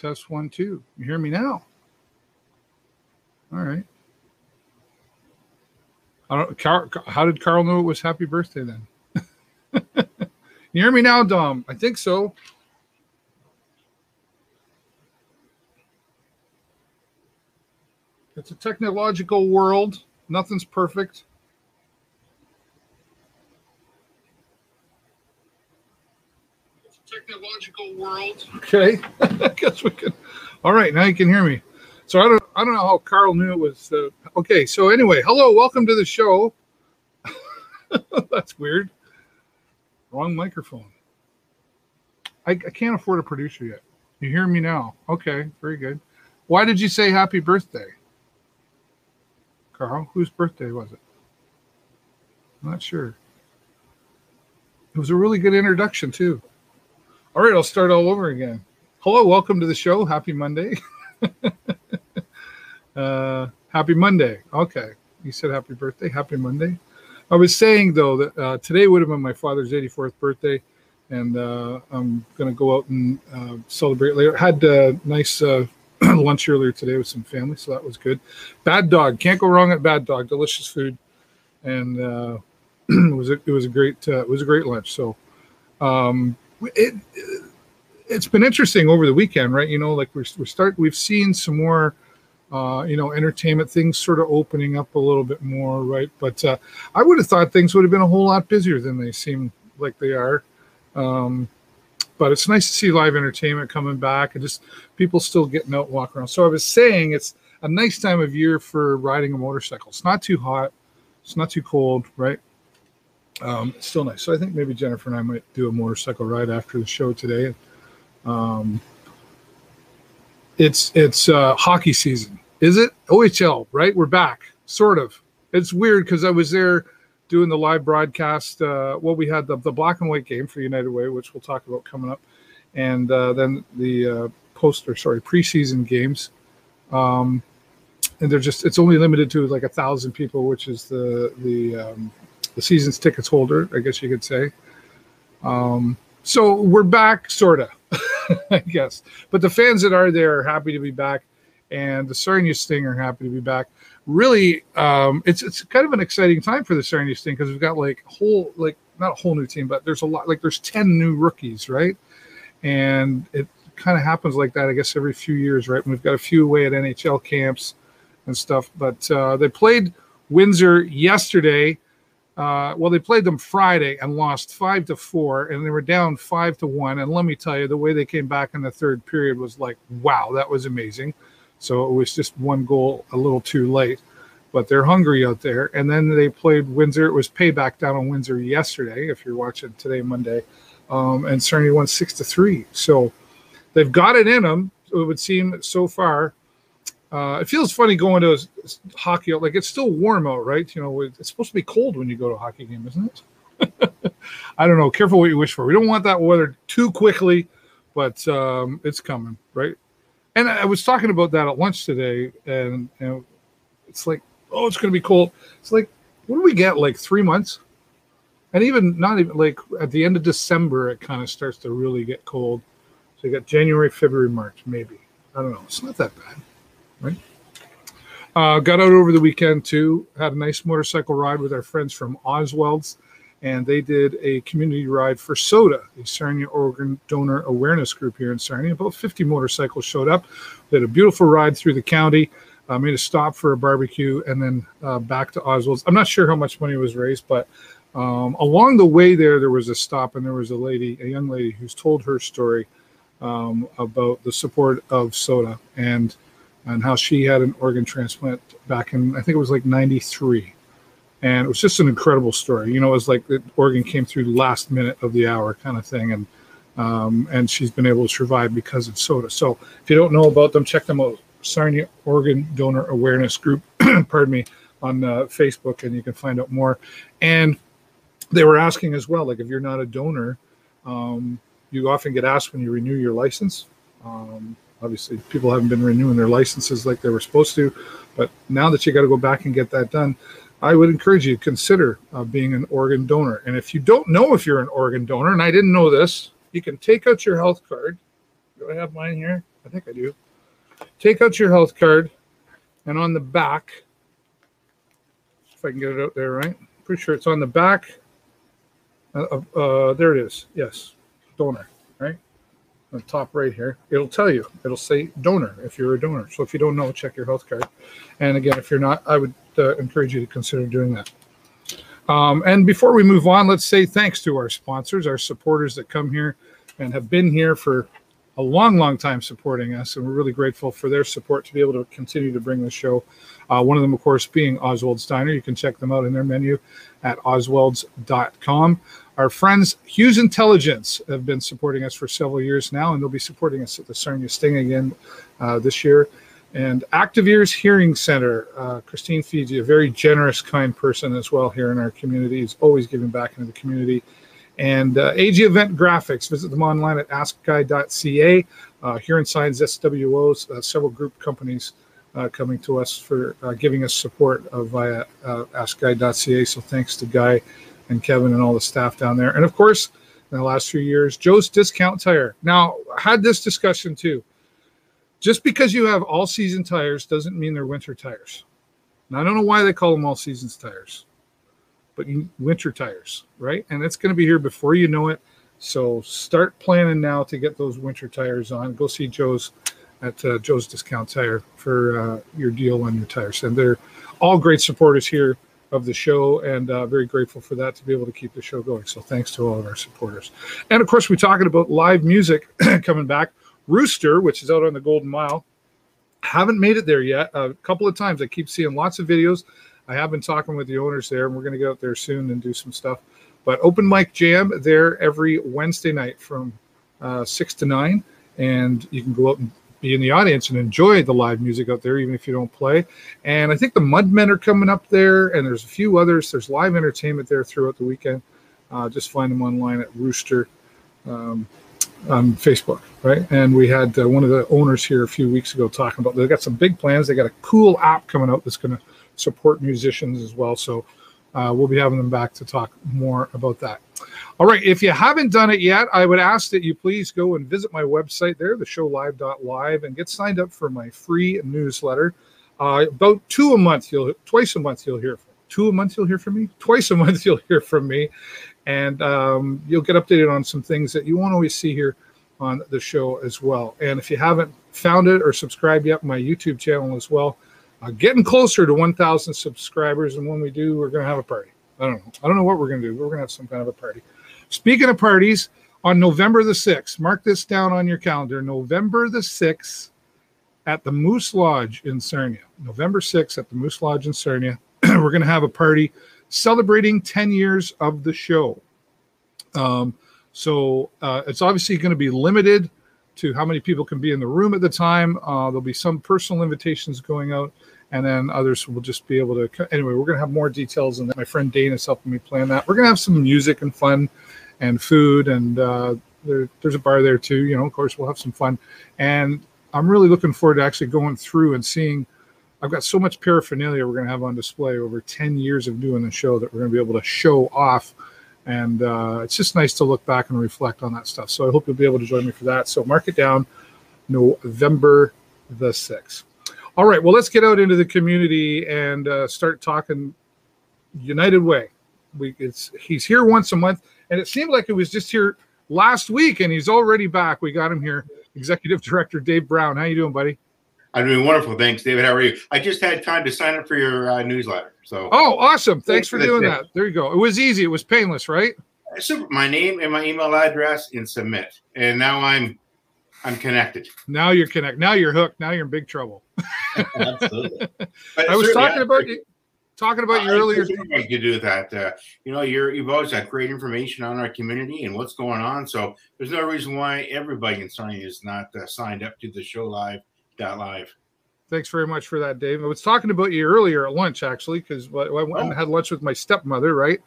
Test 1, 2. You hear me now? All right. How did Carl know it was happy birthday then? You hear me now, Dom? I think so. It's a technological world. Nothing's perfect. It's a technological world. Okay. I guess we can. All right. Now you can hear me. So I don't know how Carl knew it was. Okay. So anyway, hello. Welcome to the show. That's weird. Wrong microphone. I can't afford a producer yet. You hear me now? Okay. Very good. Why did you say happy birthday? Carl, whose birthday was it? I'm not sure. It was a really good introduction, too. All right, I'll start all over again. Hello, welcome to the show. Happy Monday. Happy Monday. Okay. You said happy birthday. Happy Monday. I was saying, though, that today would have been my father's 84th birthday, and I'm going to go out and celebrate later. Had a nice... lunch earlier today with some family, so that was good. Bad Dog, can't go wrong at Bad Dog. Delicious food, and it was a great lunch. So it's been interesting over the weekend, right? You know, like we've seen some more, you know, entertainment things sort of opening up a little bit more, right? But I would have thought things would have been a whole lot busier than they seem like they are. But it's nice to see live entertainment coming back and just people still getting out and walking around. So I was saying it's a nice time of year for riding a motorcycle. It's not too hot. It's not too cold, right? It's still nice. So I think maybe Jennifer and I might do a motorcycle ride after the show today. It's hockey season. Is it? OHL, right? We're back, sort of. It's weird because I was there doing the live broadcast. Well, we had the black and white game for United Way, which we'll talk about coming up, and then the preseason games. And they're just, it's only limited to like 1,000 people, which is the season's tickets holder, I guess you could say. So we're back, sorta, I guess. But the fans that are there are happy to be back, and the Sarnia Sting are happy to be back. Really, it's kind of an exciting time for the Sarnia Sting because we've got not a whole new team, but there's a lot, like there's 10 new rookies, right? And it kind of happens like that, I guess, every few years, right? And we've got a few away at NHL camps and stuff, but they played Windsor yesterday. Well, they played them Friday and lost 5-4, and they were down 5-1. And let me tell you, the way they came back in the third period was like, wow, that was amazing. So it was just one goal a little too late, but they're hungry out there. And then they played Windsor. It was payback down on Windsor yesterday, if you're watching today, Monday. And Sarnia won 6-3. So they've got it in them, it would seem so far. It feels funny going to hockey. Like it's still warm out, right? You know, it's supposed to be cold when you go to a hockey game, isn't it? I don't know. Careful what you wish for. We don't want that weather too quickly, but it's coming, right? And I was talking about that at lunch today, and you know, it's like, oh, it's going to be cold. It's like, what do we get, like 3 months? And even not even like at the end of December, it kind of starts to really get cold. So you got January, February, March, maybe. I don't know. It's not that bad, right? Got out over the weekend, too. Had a nice motorcycle ride with our friends from Oswald's, and they did a community ride for SODA, the Sarnia Organ Donor Awareness Group here in Sarnia. About 50 motorcycles showed up. They had a beautiful ride through the county, made a stop for a barbecue, and then back to Oswald's. I'm not sure how much money was raised, but along the way there was a stop, and there was a young lady who's told her story about the support of SODA and how she had an organ transplant back in, I think it was like 93. And it was just an incredible story. You know, it was like the organ came through last minute of the hour kind of thing. And she's been able to survive because of SODA. So if you don't know about them, check them out. Sarnia Organ Donor Awareness Group, pardon me, on Facebook. And you can find out more. And they were asking as well, like if you're not a donor, you often get asked when you renew your license. Obviously, people haven't been renewing their licenses like they were supposed to. But now that you got to go back and get that done, I would encourage you to consider being an organ donor. And if you don't know if you're an organ donor, and I didn't know this, you can take out your health card. Do I have mine here? I think I do. Take out your health card, and on the back, if I can get it out there, right? Pretty sure it's on the back. There it is. Yes, donor, right? On the top right here, it'll tell you. It'll say donor if you're a donor. So if you don't know, check your health card. And again, if you're not, I would encourage you to consider doing that. And before we move on, let's say thanks to our sponsors, our supporters that come here and have been here for a long, long time supporting us. And we're really grateful for their support to be able to continue to bring the show. One of them, of course, being Oswald's Diner. You can check them out in their menu at oswalds.com. Our friends Hughes Intelligence have been supporting us for several years now, and they'll be supporting us at the Sarnia Sting again this year. And Active Ears Hearing Center, Christine Fiji, a very generous, kind person as well here in our community, is always giving back into the community. And AG Event Graphics, visit them online at askguy.ca. Here in Signs, SWOs, several group companies coming to us for giving us support via askguy.ca. So thanks to Guy and Kevin and all the staff down there. And, of course, in the last few years, Joe's Discount Tire. Now, I had this discussion, too. Just because you have all-season tires doesn't mean they're winter tires. Now, I don't know why they call them all-seasons tires, but winter tires, right? And it's going to be here before you know it. So start planning now to get those winter tires on. Go see Joe's at Joe's Discount Tire for your deal on your tires. And they're all great supporters here of the show, and very grateful for that to be able to keep the show going. So thanks to all of our supporters. And, of course, we're talking about live music coming back. Rooster, which is out on the Golden Mile, haven't made it there yet. A couple of times I keep seeing lots of videos. I have been talking with the owners there, and we're going to go out there soon and do some stuff. But open mic jam there every Wednesday night from 6 to 9, and you can go out and be in the audience and enjoy the live music out there, even if you don't play. And I think the Mud Men are coming up there, and there's a few others. There's live entertainment there throughout the weekend. Just find them online at Rooster. On Facebook, right? And we had one of the owners here a few weeks ago talking about, they've got some big plans. They got a cool app coming out that's going to support musicians as well. So we'll be having them back to talk more about that. All right. If you haven't done it yet, I would ask that you please go and visit my website there, theshowlive.live, and get signed up for my free newsletter. About twice a month you'll hear from me. And you'll get updated on some things that you won't always see here on the show as well. And if you haven't found it or subscribed yet, my YouTube channel as well. Getting closer to 1,000 subscribers. And when we do, we're going to have a party. I don't know what we're going to do. We're going to have some kind of a party. Speaking of parties, on November the 6th, mark this down on your calendar. November the 6th at the Moose Lodge in Sarnia. November 6th at the Moose Lodge in Sarnia. We're going to have a party celebrating 10 years of the show. It's obviously going to be limited to how many people can be in the room at the time. There'll be some personal invitations going out, and then others will just be able to. Anyway, we're going to have more details on that. My friend Dane is helping me plan that. We're going to have some music and fun and food, and there's a bar there too. You know, of course, we'll have some fun. And I'm really looking forward to actually going through and seeing. I've got so much paraphernalia we're going to have on display over 10 years of doing the show that we're going to be able to show off. And it's just nice to look back and reflect on that stuff. So I hope you'll be able to join me for that. So mark it down, November the 6th. All right, well, let's get out into the community and start talking United Way. He's here once a month, and it seemed like it was just here last week, and he's already back. We got him here. Executive Director Dave Brown. How you doing, buddy? I'm doing wonderful. Thanks, David. How are you? I just had time to sign up for your newsletter. So. Oh, awesome. Thanks for doing that. There you go. It was easy. It was painless, right? So my name and my email address and submit. And now I'm connected. Now you're connected. Now you're hooked. Now you're in big trouble. Absolutely. But I was talking about you earlier. You could do that. You've always got great information on our community and what's going on. So there's no reason why everybody in Sarnia is not signed up to the show live. Thanks very much for that, Dave. I was talking about you earlier at lunch, actually, because I went and had lunch with my stepmother, right?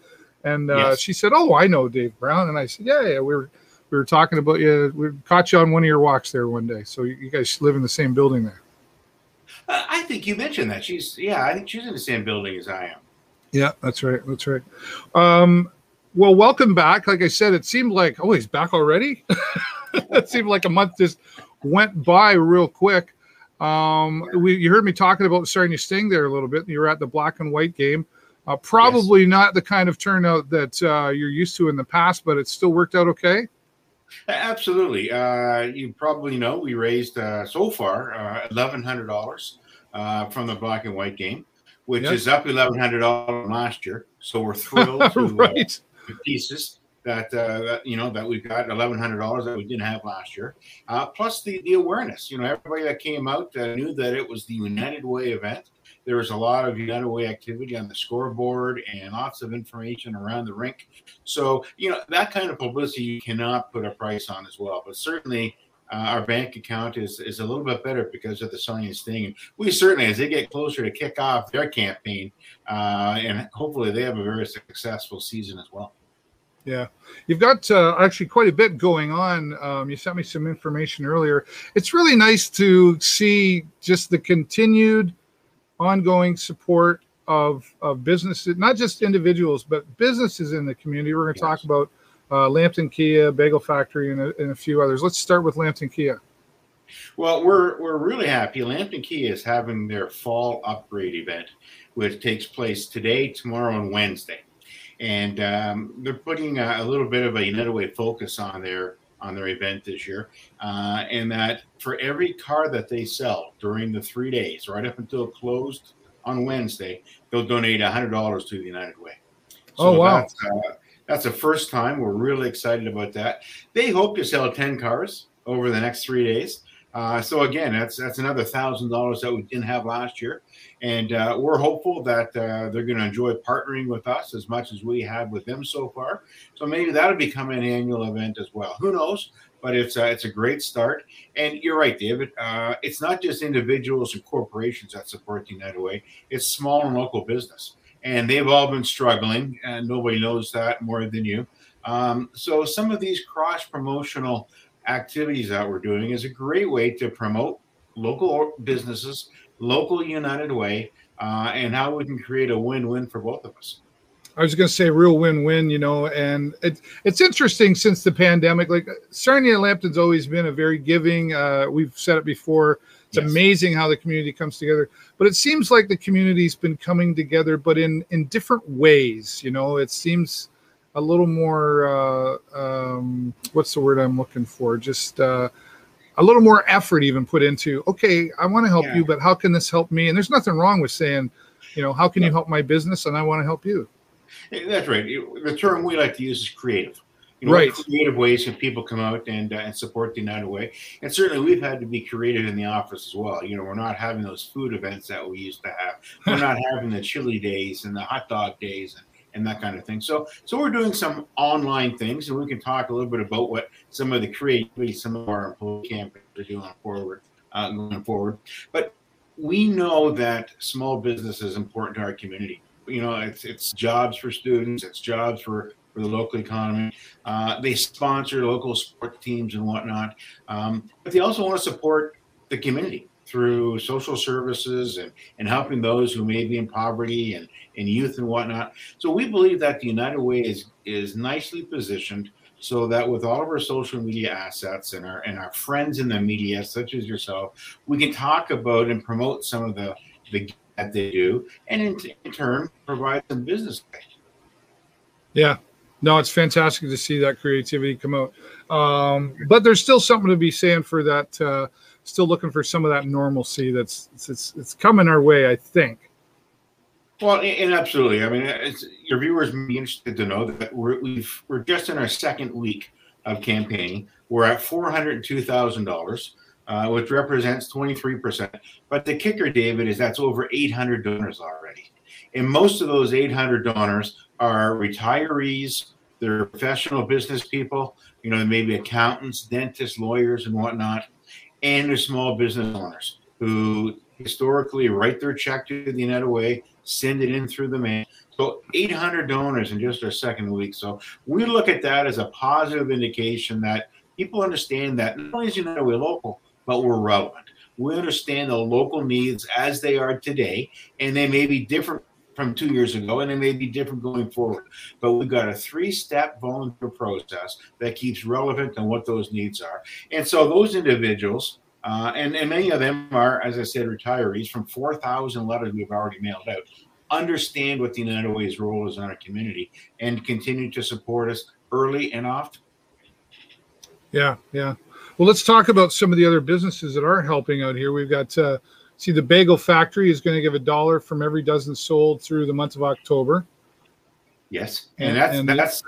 And yes. She said, "Oh, I know Dave Brown," and I said, "Yeah, we were talking about you. We caught you on one of your walks there one day. So you guys live in the same building there." I think you mentioned that. I think she's in the same building as I am. Yeah, that's right. Well, welcome back. Like I said, it seemed like he's back already. It seemed like a month just went by real quick. You heard me talking about Sarnia Sting there a little bit. You were at the black and white game. Probably yes. Not the kind of turnout that you're used to in the past, but it still worked out okay? Absolutely. You probably know we raised, so far, $1,100 from the black and white game, which is up $1,100 from last year. So we're thrilled to the pieces that you know, that we've got $1,100 that we didn't have last year. Plus the awareness. You know, everybody that came out knew that it was the United Way event. There was a lot of United Way activity on the scoreboard and lots of information around the rink. So, you know, that kind of publicity you cannot put a price on as well. But certainly our bank account is a little bit better because of the Sarnia Sting. And we certainly, as they get closer to kick off their campaign, and hopefully they have a very successful season as well. Yeah, you've got actually quite a bit going on. You sent me some information earlier. It's really nice to see just the continued ongoing support of businesses, not just individuals, but businesses in the community. We're going to talk about Lambton Kia, Bagel Factory, and a few others. Let's start with Lambton Kia. Well, we're really happy. Lambton Kia is having their fall upgrade event, which takes place today, tomorrow, and Wednesday. And they're putting a little bit of a United Way focus on their event this year, and that for every car that they sell during the 3 days, right up until closed on Wednesday, they'll donate $100 to the United Way. So that's the first time. We're really excited about that. They hope to sell 10 cars over the next 3 days. So again, that's another $1,000 that we didn't have last year, and we're hopeful that they're going to enjoy partnering with us as much as we have with them so far. So maybe that'll become an annual event as well. Who knows? But it's a great start. And you're right, David. It's not just individuals and corporations that support the United Way. It's small and local business, and they've all been struggling, and nobody knows that more than you. So some of these cross-promotional activities that we're doing is a great way to promote local businesses, local United Way, and how we can create a win-win for both of us. I was going to say real win-win, you know, and it's interesting since the pandemic, like Sarnia Lambton's always been a very giving, we've said it before, it's amazing how the community comes together, but it seems like the community's been coming together, but in different ways, you know. It seems a little more, what's the word I'm looking for? Just a little more effort even put into, okay, I want to help you, but how can this help me? And there's nothing wrong with saying, you know, how can you help my business? And I want to help you. That's right. The term we like to use is creative. You know, creative ways can people come out and support the United Way. And certainly we've had to be creative in the office as well. You know, we're not having those food events that we used to have. We're not having the chili days and the hot dog days and that kind of thing. So we're doing some online things, and we can talk a little bit about what some of the creativity, some of our employee campaigns are doing going forward. But we know that small business is important to our community. You know, it's jobs for students, it's jobs for the local economy. They sponsor local sport teams and whatnot. But they also want to support the community through social services and helping those who may be in poverty and youth and whatnot. So we believe that the United Way is nicely positioned so that with all of our social media assets and our friends in the media, such as yourself, we can talk about and promote some of the that they do, and in turn provide some business. Yeah. No, it's fantastic to see that creativity come out. But there's still something to be saying for that, still looking for some of that normalcy that's it's coming our way, I think. Well, and absolutely. I mean, your viewers may be interested to know that we're just in our second week of campaigning. We're at $402,000, which represents 23%. But the kicker, David, is that's over 800 donors already. And most of those 800 donors are retirees. They're professional business people, you know, maybe accountants, dentists, lawyers, and whatnot. And they're small business owners who historically write their check to the United Way, send it in through the mail. So 800 donors in just our second week. So we look at that as a positive indication that people understand that not only is United Way local, but we're relevant. We understand the local needs as they are today, and they may be different from 2 years ago, and it may be different going forward. But we've got a three-step volunteer process that keeps relevant on what those needs are. And so those individuals, and many of them are, as I said, retirees from 4,000 letters we've already mailed out, understand what the United Way's role is in our community and continue to support us early and often. Yeah, yeah. Well, let's talk about some of the other businesses that are helping out here. We've got, see, the Bagel Factory is going to give $1 from every dozen sold through the month of October. Yes, and that's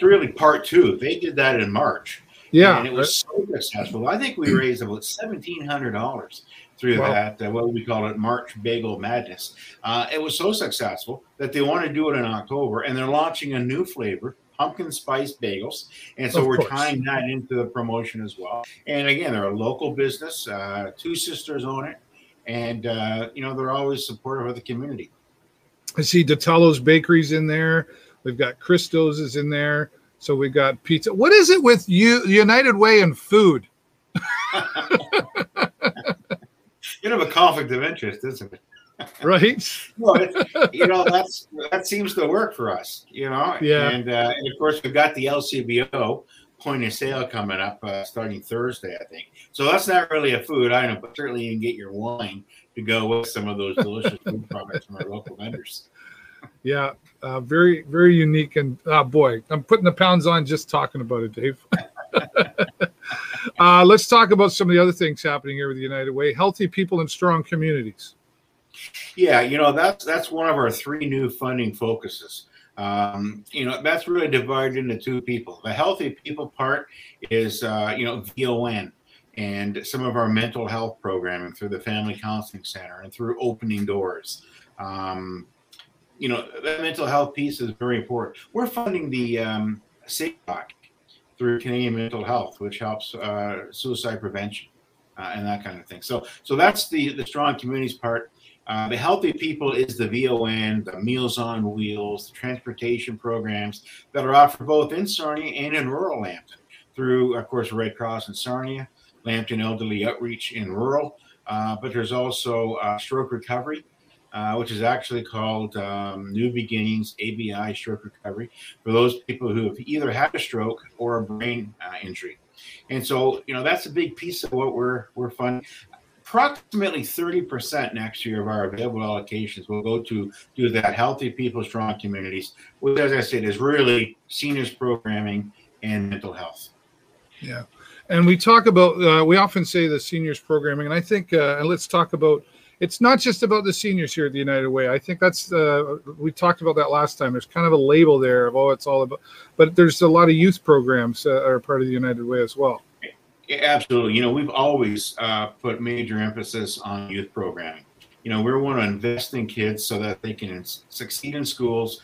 really part two. They did that in March. Yeah, and it was so successful. I think we raised about $1,700 through that. What we call it, March Bagel Madness. It was so successful that they want to do it in October, and they're launching a new flavor. Pumpkin spice bagels, and so we're tying that into the promotion as well. And again, they're a local business. Two sisters own it, and you know, they're always supportive of the community. I see Detallo's bakeries in there. We've got Cristos is in there. So we've got pizza. What is it with you, United Way, and food? You have a conflict of interest, isn't it? Right. Well, you know, that seems to work for us, you know. Yeah. And of course, we've got the LCBO point of sale coming up starting Thursday, I think. So that's not really a food item, but certainly you can get your wine to go with some of those delicious food products from our local vendors. Yeah. Very, very unique. And boy, I'm putting the pounds on just talking about it, Dave. Let's talk about some of the other things happening here with the United Way. Healthy people in strong communities. Yeah, you know, that's one of our three new funding focuses. You know, that's really divided into two people. The healthy people part is, you know, VON and some of our mental health programming through the Family Counseling Center and through Opening Doors. You know, that mental health piece is very important. We're funding the Safe Talk through Canadian Mental Health, which helps suicide prevention and that kind of thing. So that's the strong communities part. The healthy people is the VON, the Meals on Wheels, the transportation programs that are offered both in Sarnia and in rural Lambton through, of course, Red Cross in Sarnia, Lambton Elderly Outreach in rural. But there's also stroke recovery, which is actually called New Beginnings ABI Stroke Recovery for those people who have either had a stroke or a brain injury. And so, you know, that's a big piece of what we're funding. Approximately 30% next year of our available allocations will go to that healthy people, strong communities, which, as I said, is really seniors programming and mental health. Yeah. And we talk about, we often say the seniors programming, and I think, and let's talk about, it's not just about the seniors here at the United Way. I think that's, we talked about that last time. There's kind of a label there of, oh, it's all about, but there's a lot of youth programs that are part of the United Way as well. Absolutely. You know, we've always put major emphasis on youth programming. You know, we want to invest in kids so that they can succeed in schools,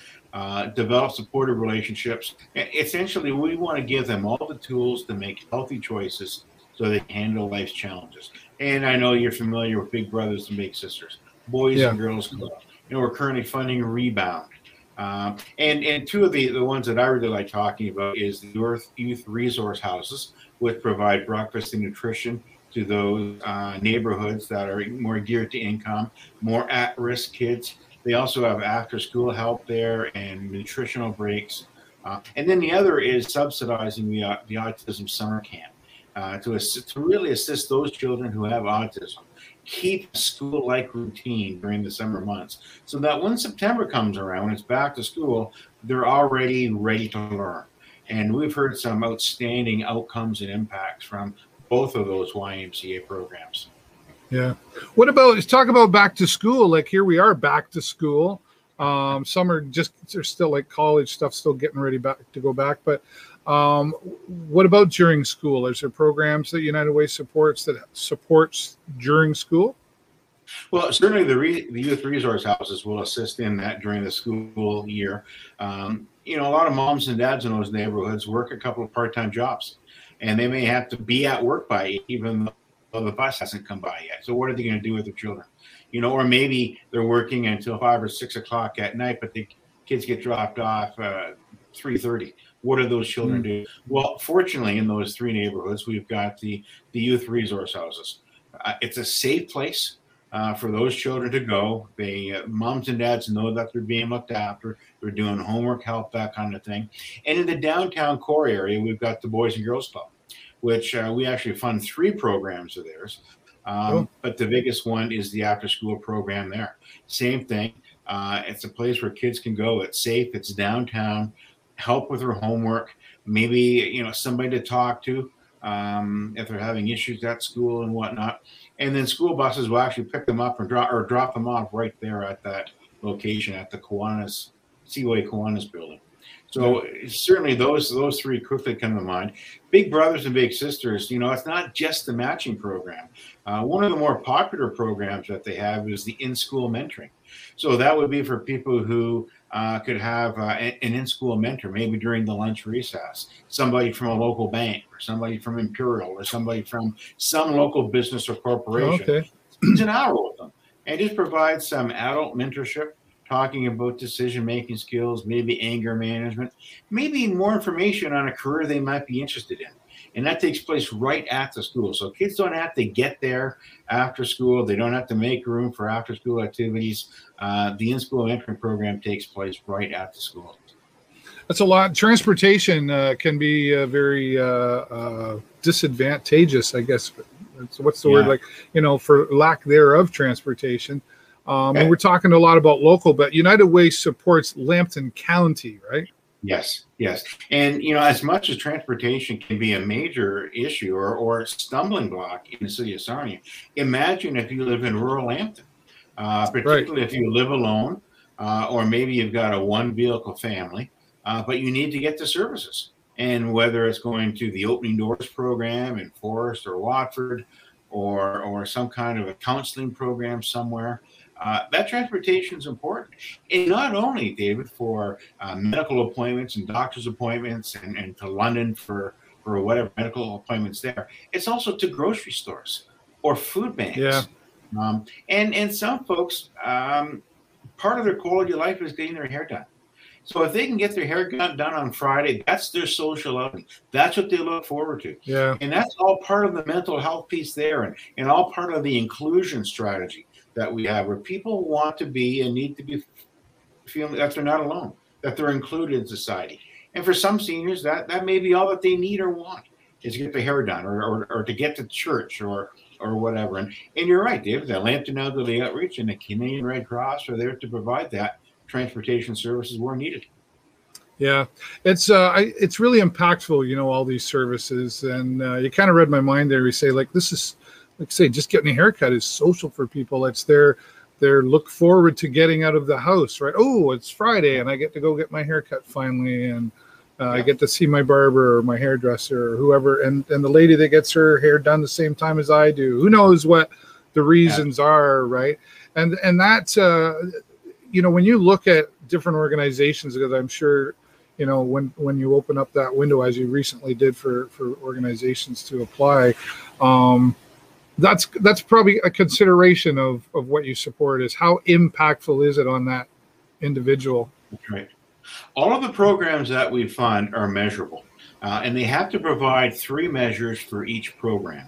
develop supportive relationships. Essentially, we want to give them all the tools to make healthy choices so they can handle life's challenges. And I know you're familiar with Big Brothers and Big Sisters, Boys and Girls Club. You know, we're currently funding Rebound. And two of the ones that I really like talking about is the Earth Youth Resource Houses, which provide breakfast and nutrition to those neighborhoods that are more geared to income, more at-risk kids. They also have after-school help there and nutritional breaks. And then the other is subsidizing the autism summer camp to really assist those children who have autism. Keep a school-like routine during the summer months so that when September comes around, when it's back to school, they're already ready to learn. And we've heard some outstanding outcomes and impacts from both of those YMCA programs. Yeah. What about, let's talk about back to school. Like here we are back to school. Some are just, they're still like college stuff, still getting ready to go back. But what about during school? Is there programs that United Way supports during school? Well, certainly the youth resource houses will assist in that during the school year. You know, a lot of moms and dads in those neighborhoods work a couple of part-time jobs, and they may have to be at work by 8, even though the bus hasn't come by yet. So what are they going to do with their children? You know, or maybe they're working until 5 or 6 o'clock at night, but the kids get dropped off 3:30. What do those children do? Well, fortunately, in those three neighborhoods, we've got the youth resource houses. It's a safe place for those children to go. They moms and dads know that they're being looked after. They're doing homework, help, that kind of thing. And in the downtown core area, we've got the Boys and Girls Club, which we actually fund 3 programs of theirs. But the biggest one is the after-school program there. Same thing. It's a place where kids can go. It's safe. It's downtown. Help with their homework. Maybe, you know, somebody to talk to if they're having issues at school and whatnot. And then school buses will actually pick them up or drop them off right there at that location at the Kiwanis, Seaway Kiwanis building. So certainly those 3 quickly come to mind. Big Brothers and Big Sisters, you know, it's not just the matching program. One of the more popular programs that they have is the in-school mentoring. So that would be for people who could have an in-school mentor, maybe during the lunch recess, somebody from a local bank or somebody from Imperial or somebody from some local business or corporation. Okay. It's an hour with them and just provide some adult mentorship, talking about decision-making skills, maybe anger management, maybe more information on a career they might be interested in. And that takes place right at the school. So kids don't have to get there after school. They don't have to make room for after-school activities. The in-school mentoring program takes place right at the school. That's a lot. Transportation can be very disadvantageous, I guess. So what's the word? Like, you know, for lack thereof transportation. And we're talking a lot about local, but United Way supports Lambton County, right? Yes, yes. And, you know, as much as transportation can be a major issue or stumbling block in the city of Sarnia, imagine if you live in rural Lambton, particularly if you live alone or maybe you've got a one-vehicle family, but you need to get to services. And whether it's going to the Opening Doors program in Forest or Watford or some kind of a counseling program somewhere, that transportation is important. And not only, David, for medical appointments and doctor's appointments and to London for whatever medical appointments there, it's also to grocery stores or food banks. Yeah. And some folks, part of their quality of life is getting their hair done. So if they can get their hair done on Friday, that's their social outing. That's what they look forward to. Yeah. And that's all part of the mental health piece there and all part of the inclusion strategy that we have, where people want to be and need to be feeling that they're not alone, that they're included in society. And for some seniors, that may be all that they need or want is to get their hair done or to get to church or whatever. And you're right, David, the Lambton Elderly Outreach and the Canadian Red Cross are there to provide that transportation services where needed. Yeah, it's really impactful, you know, all these services. And you kind of read my mind there. You say, like, this is, like I say, just getting a haircut is social for people. It's their look forward to getting out of the house, right? Oh, it's Friday, and I get to go get my haircut finally, and I get to see my barber or my hairdresser or whoever, and the lady that gets her hair done the same time as I do. Who knows what the reasons are, right? And that's, you know, when you look at different organizations, because I'm sure, you know, when you open up that window, as you recently did for organizations to apply, That's probably a consideration of what you support is how impactful is it on that individual. That's right. All of the programs that we fund are measurable, and they have to provide 3 measures for each program.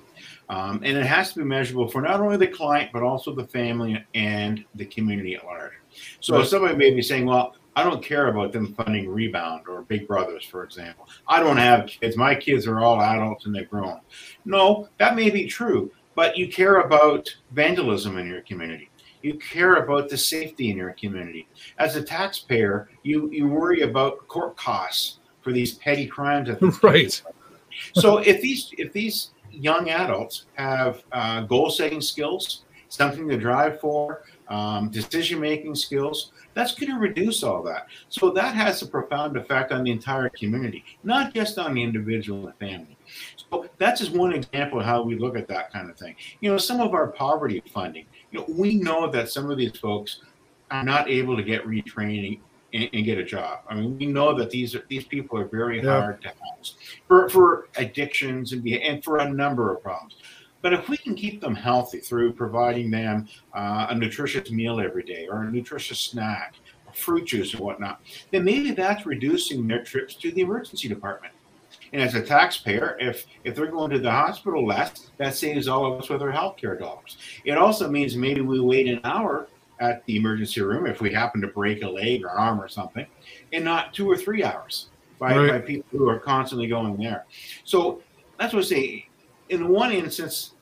And it has to be measurable for not only the client, but also the family and the community at large. So if somebody may be saying, well, I don't care about them funding Rebound or Big Brothers, for example. I don't have kids. My kids are all adults and they've grown. No, that may be true. But you care about vandalism in your community. You care about the safety in your community. As a taxpayer, you worry about court costs for these petty crimes. Right. So if these young adults have goal-setting skills, something to drive for, decision-making skills, that's going to reduce all that. So that has a profound effect on the entire community, not just on the individual and family. So that's just one example of how we look at that kind of thing. You know, some of our poverty funding, you know, we know that some of these folks are not able to get retraining and get a job. I mean, we know that these people are very hard to house for addictions and for a number of problems. But if we can keep them healthy through providing them a nutritious meal every day or a nutritious snack, or fruit juice or whatnot, then maybe that's reducing their trips to the emergency department. And as a taxpayer, if they're going to the hospital less, that saves all of us with our healthcare dollars. It also means maybe we wait an hour at the emergency room if we happen to break a leg or an arm or something, and not 2 or 3 hours by people who are constantly going there. So that's what I say. In one instance,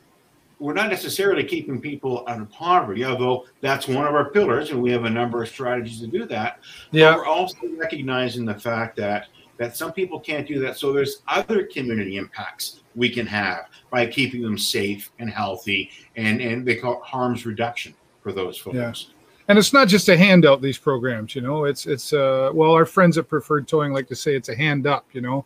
we're not necessarily keeping people out of poverty, although that's one of our pillars, and we have a number of strategies to do that. Yeah. But we're also recognizing the fact that some people can't do that, so there's other community impacts we can have by keeping them safe and healthy, and they call it harms reduction for those folks. Yeah. And it's not just a handout, these programs, you know, it's well, our friends at Preferred Towing like to say it's a hand up, you know,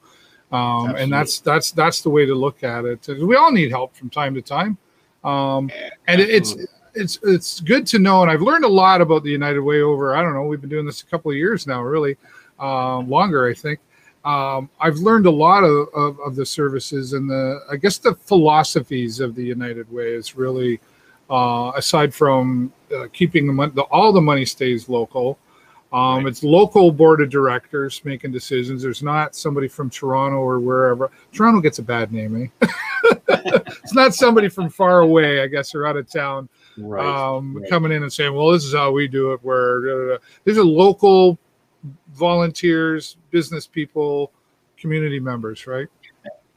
and that's the way to look at it. We all need help from time to time. And it's good to know. And I've learned a lot about the United Way over, I don't know, we've been doing this a couple of years now, really, longer, I think. I've learned a lot of the services and the philosophies of the United Way is really, aside from keeping the money, all the money stays local. It's local board of directors making decisions. There's not somebody from Toronto or wherever. Toronto gets a bad name, eh? It's not somebody from far away, I guess, or out of town, coming in and saying, well, this is how we do it. These are local volunteers, business people, community members, right?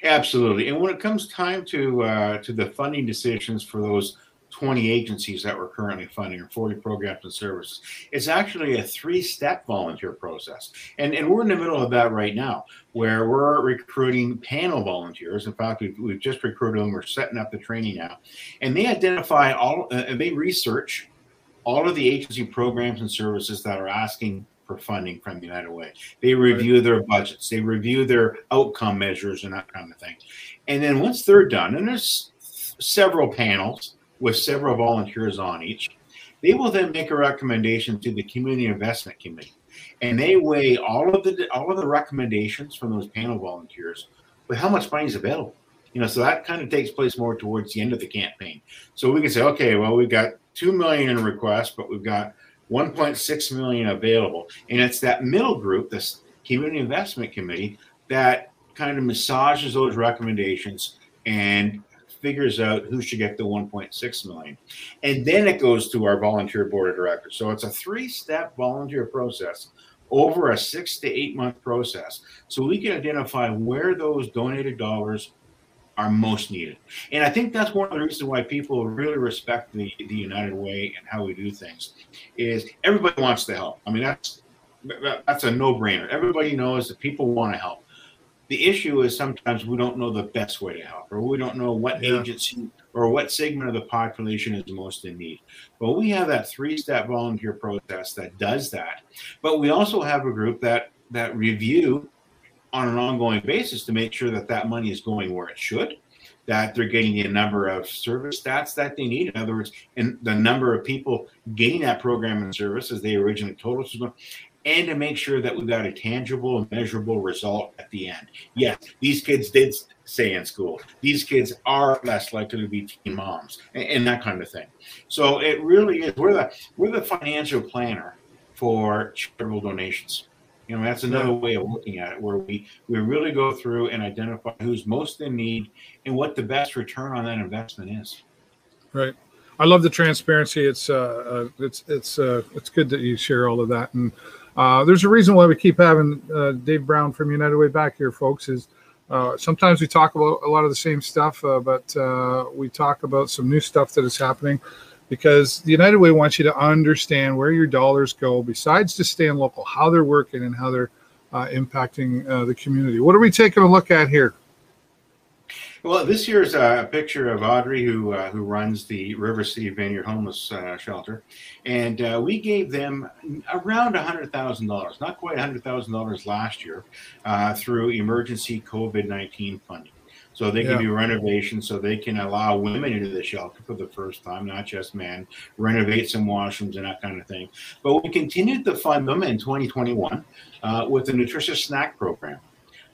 Absolutely. And when it comes time to the funding decisions for those 20 agencies that we're currently funding, or 40 programs and services, it's actually a 3-step volunteer process. And we're in the middle of that right now, where we're recruiting panel volunteers. In fact, we've just recruited them. We're setting up the training now. And they identify they research all of the agency programs and services that are asking for funding from the United Way. They review their budgets. They review their outcome measures and that kind of thing. And then once they're done, and there's several panels with several volunteers on each, they will then make a recommendation to the Community Investment Committee, and they weigh all of the recommendations from those panel volunteers with how much money is available. You know, so that kind of takes place more towards the end of the campaign. So we can say, okay, well, we've got $2 million in requests, but we've got $1.6 million available, and it's that middle group, this Community Investment Committee, that kind of massages those recommendations and figures out who should get the 1.6 million. And then it goes to our volunteer board of directors. So it's a 3-step volunteer process over a 6 to 8 month process. So we can identify where those donated dollars are most needed. And I think that's one of the reasons why people really respect the United Way and how we do things, is everybody wants to help. I mean, that's a no-brainer. Everybody knows that people want to help. The issue is sometimes we don't know the best way to help, or we don't know what agency or what segment of the population is most in need. But we have that 3-step volunteer process that does that. But we also have a group that review on an ongoing basis to make sure that money is going where it should, that they're getting the number of service stats that they need. In other words, and the number of people getting that program and service as they originally told us, and to make sure that we've got a tangible and measurable result at the end. Yes, these kids did stay in school. These kids are less likely to be teen moms, and that kind of thing. So it really is, we're the financial planner for charitable donations. You know, that's another way of looking at it, where we really go through and identify who's most in need and what the best return on that investment is. Right. I love the transparency. It's good that you share all of that. And there's a reason why we keep having Dave Brown from United Way back here, folks, is sometimes we talk about a lot of the same stuff, but we talk about some new stuff that is happening, because the United Way wants you to understand where your dollars go, besides just staying local, how they're working and how they're impacting the community. What are we taking a look at here? Well, this year's a picture of Audrey, who runs the River City Vineyard Homeless Shelter, and we gave them around $100,000, not quite $100,000 last year, through emergency COVID-19 funding. So they can do renovations, so they can allow women into the shelter for the first time, not just men, renovate some washrooms and that kind of thing. But we continued to fund them in 2021 with a nutritious snack program.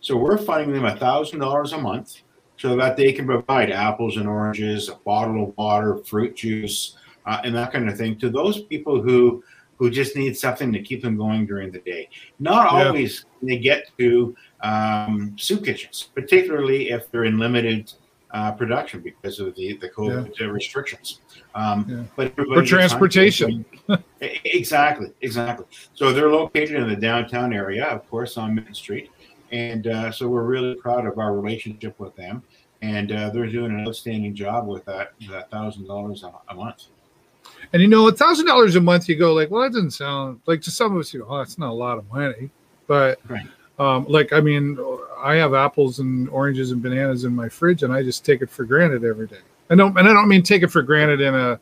So we're funding them $1,000 a month, so that they can provide apples and oranges, a bottle of water, fruit juice, and that kind of thing to those people who who just need something to keep them going during the day. Not always can they get to soup kitchens, particularly if they're in limited production because of the COVID restrictions. But for transportation. Exactly. So they're located in the downtown area, of course, on Main Street. And so we're really proud of our relationship with them. And they're doing an outstanding job with that $1,000 a month. And, you know, $1,000 a month, you go like, well, that doesn't sound like, to some of us, you go, oh, that's not a lot of money. But like, I mean, I have apples and oranges and bananas in my fridge and I just take it for granted every day. I don't mean take it for granted in a,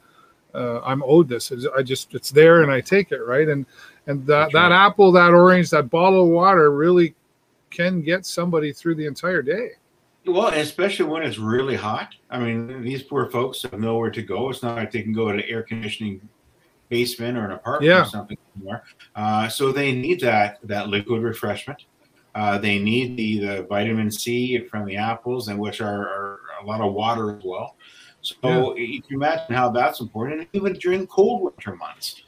I'm owed this. I just, it's there and I take it. Right. And that apple, that orange, that bottle of water really can get somebody through the entire day. Well, especially when it's really hot. I mean, these poor folks have nowhere to go. It's not like they can go to an air conditioning basement or an apartment or something anymore. So they need that liquid refreshment. They need the vitamin C from the apples, and which are a lot of water as well. So you can imagine how that's important. And even during cold winter months,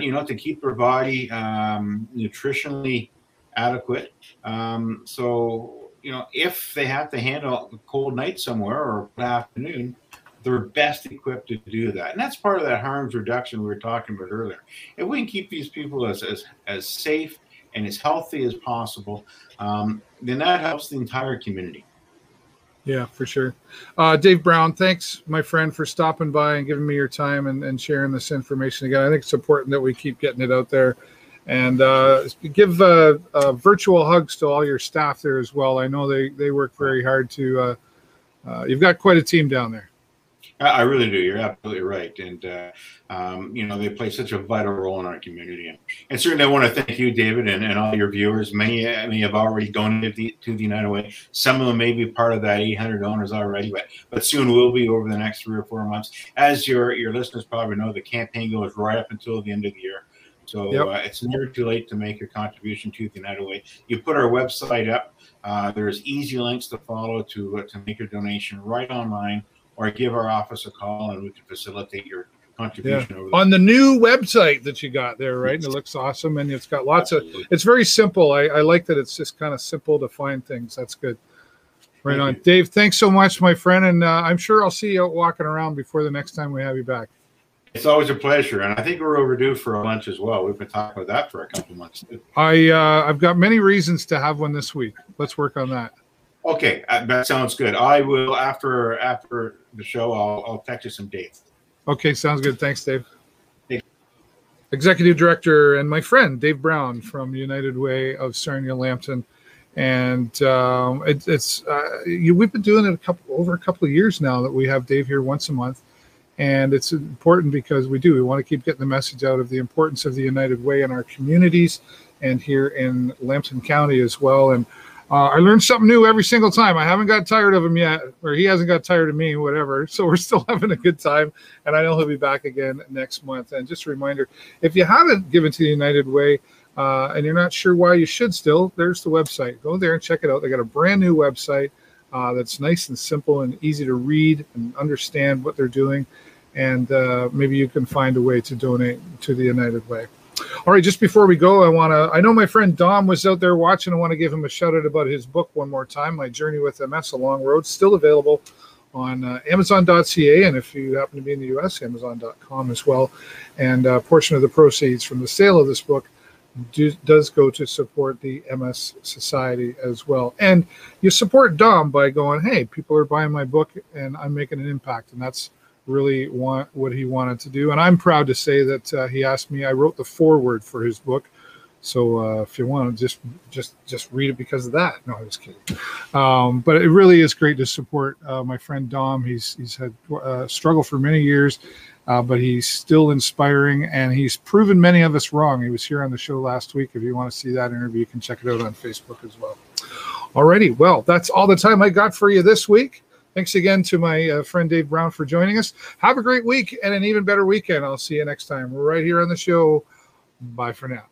you know, to keep their body nutritionally adequate. You know, if they have to handle a cold night somewhere or an afternoon, they're best equipped to do that. And that's part of that harms reduction we were talking about earlier. If we can keep these people as safe and as healthy as possible, then that helps the entire community. Yeah, for sure. Dave Brown, thanks, my friend, for stopping by and giving me your time and sharing this information again. I think it's important that we keep getting it out there. And give virtual hugs to all your staff there as well. I know they work very hard to you've got quite a team down there. I really do. You're absolutely right. And, you know, they play such a vital role in our community. And certainly I want to thank you, David, and all your viewers. Many have already donated to the United Way. Some of them may be part of that 800 donors already, but soon will be over the next 3 or 4 months. As your listeners probably know, the campaign goes right up until the end of the year. So it's never too late to make your contribution to the United Way. You put our website up. There's easy links to follow to make your donation right online, or give our office a call and we can facilitate your contribution. Over on the new website that you got there, right? And it looks awesome. And it's got lots of, it's very simple. I like that it's just kind of simple to find things. That's good. Right on. Dave, thanks so much, my friend. And I'm sure I'll see you out walking around before the next time we have you back. It's always a pleasure, and I think we're overdue for a lunch as well. We've been talking about that for a couple months too. I've got many reasons to have one this week. Let's work on that. Okay, that sounds good. I will after the show. I'll text you some dates. Okay, sounds good. Thanks, Dave. Thanks. Executive Director and my friend Dave Brown from United Way of Sarnia Lambton, and we've been doing it over a couple of years now that we have Dave here once a month. And it's important because we want to keep getting the message out of the importance of the United Way in our communities and here in Lambton County as well. And I learned something new every single time. I haven't got tired of him yet, or he hasn't got tired of me, whatever. So we're still having a good time. And I know he'll be back again next month. And just a reminder, if you haven't given to the United Way and you're not sure why you should still, there's the website. Go there and check it out. They got a brand new website that's nice and simple and easy to read and understand what they're doing. And maybe you can find a way to donate to the United Way. All right, just before we go, I know my friend Dom was out there watching. I want to give him a shout out about his book one more time, My Journey with MS, A Long Road, still available on Amazon.ca. And if you happen to be in the U.S., Amazon.com as well. And a portion of the proceeds from the sale of this book does go to support the MS Society as well. And you support Dom by going, hey, people are buying my book and I'm making an impact. And that's really what he wanted to do. And I'm proud to say that he asked me, I wrote the foreword for his book. So if you want to just read it because of that. No, I'm just kidding. But it really is great to support my friend Dom. He's had struggle for many years, but he's still inspiring and he's proven many of us wrong. He was here on the show last week. If you want to see that interview, you can check it out on Facebook as well. Alrighty. Well, that's all the time I got for you this week. Thanks again to my friend Dave Brown for joining us. Have a great week and an even better weekend. I'll see you next time right here on the show. Bye for now.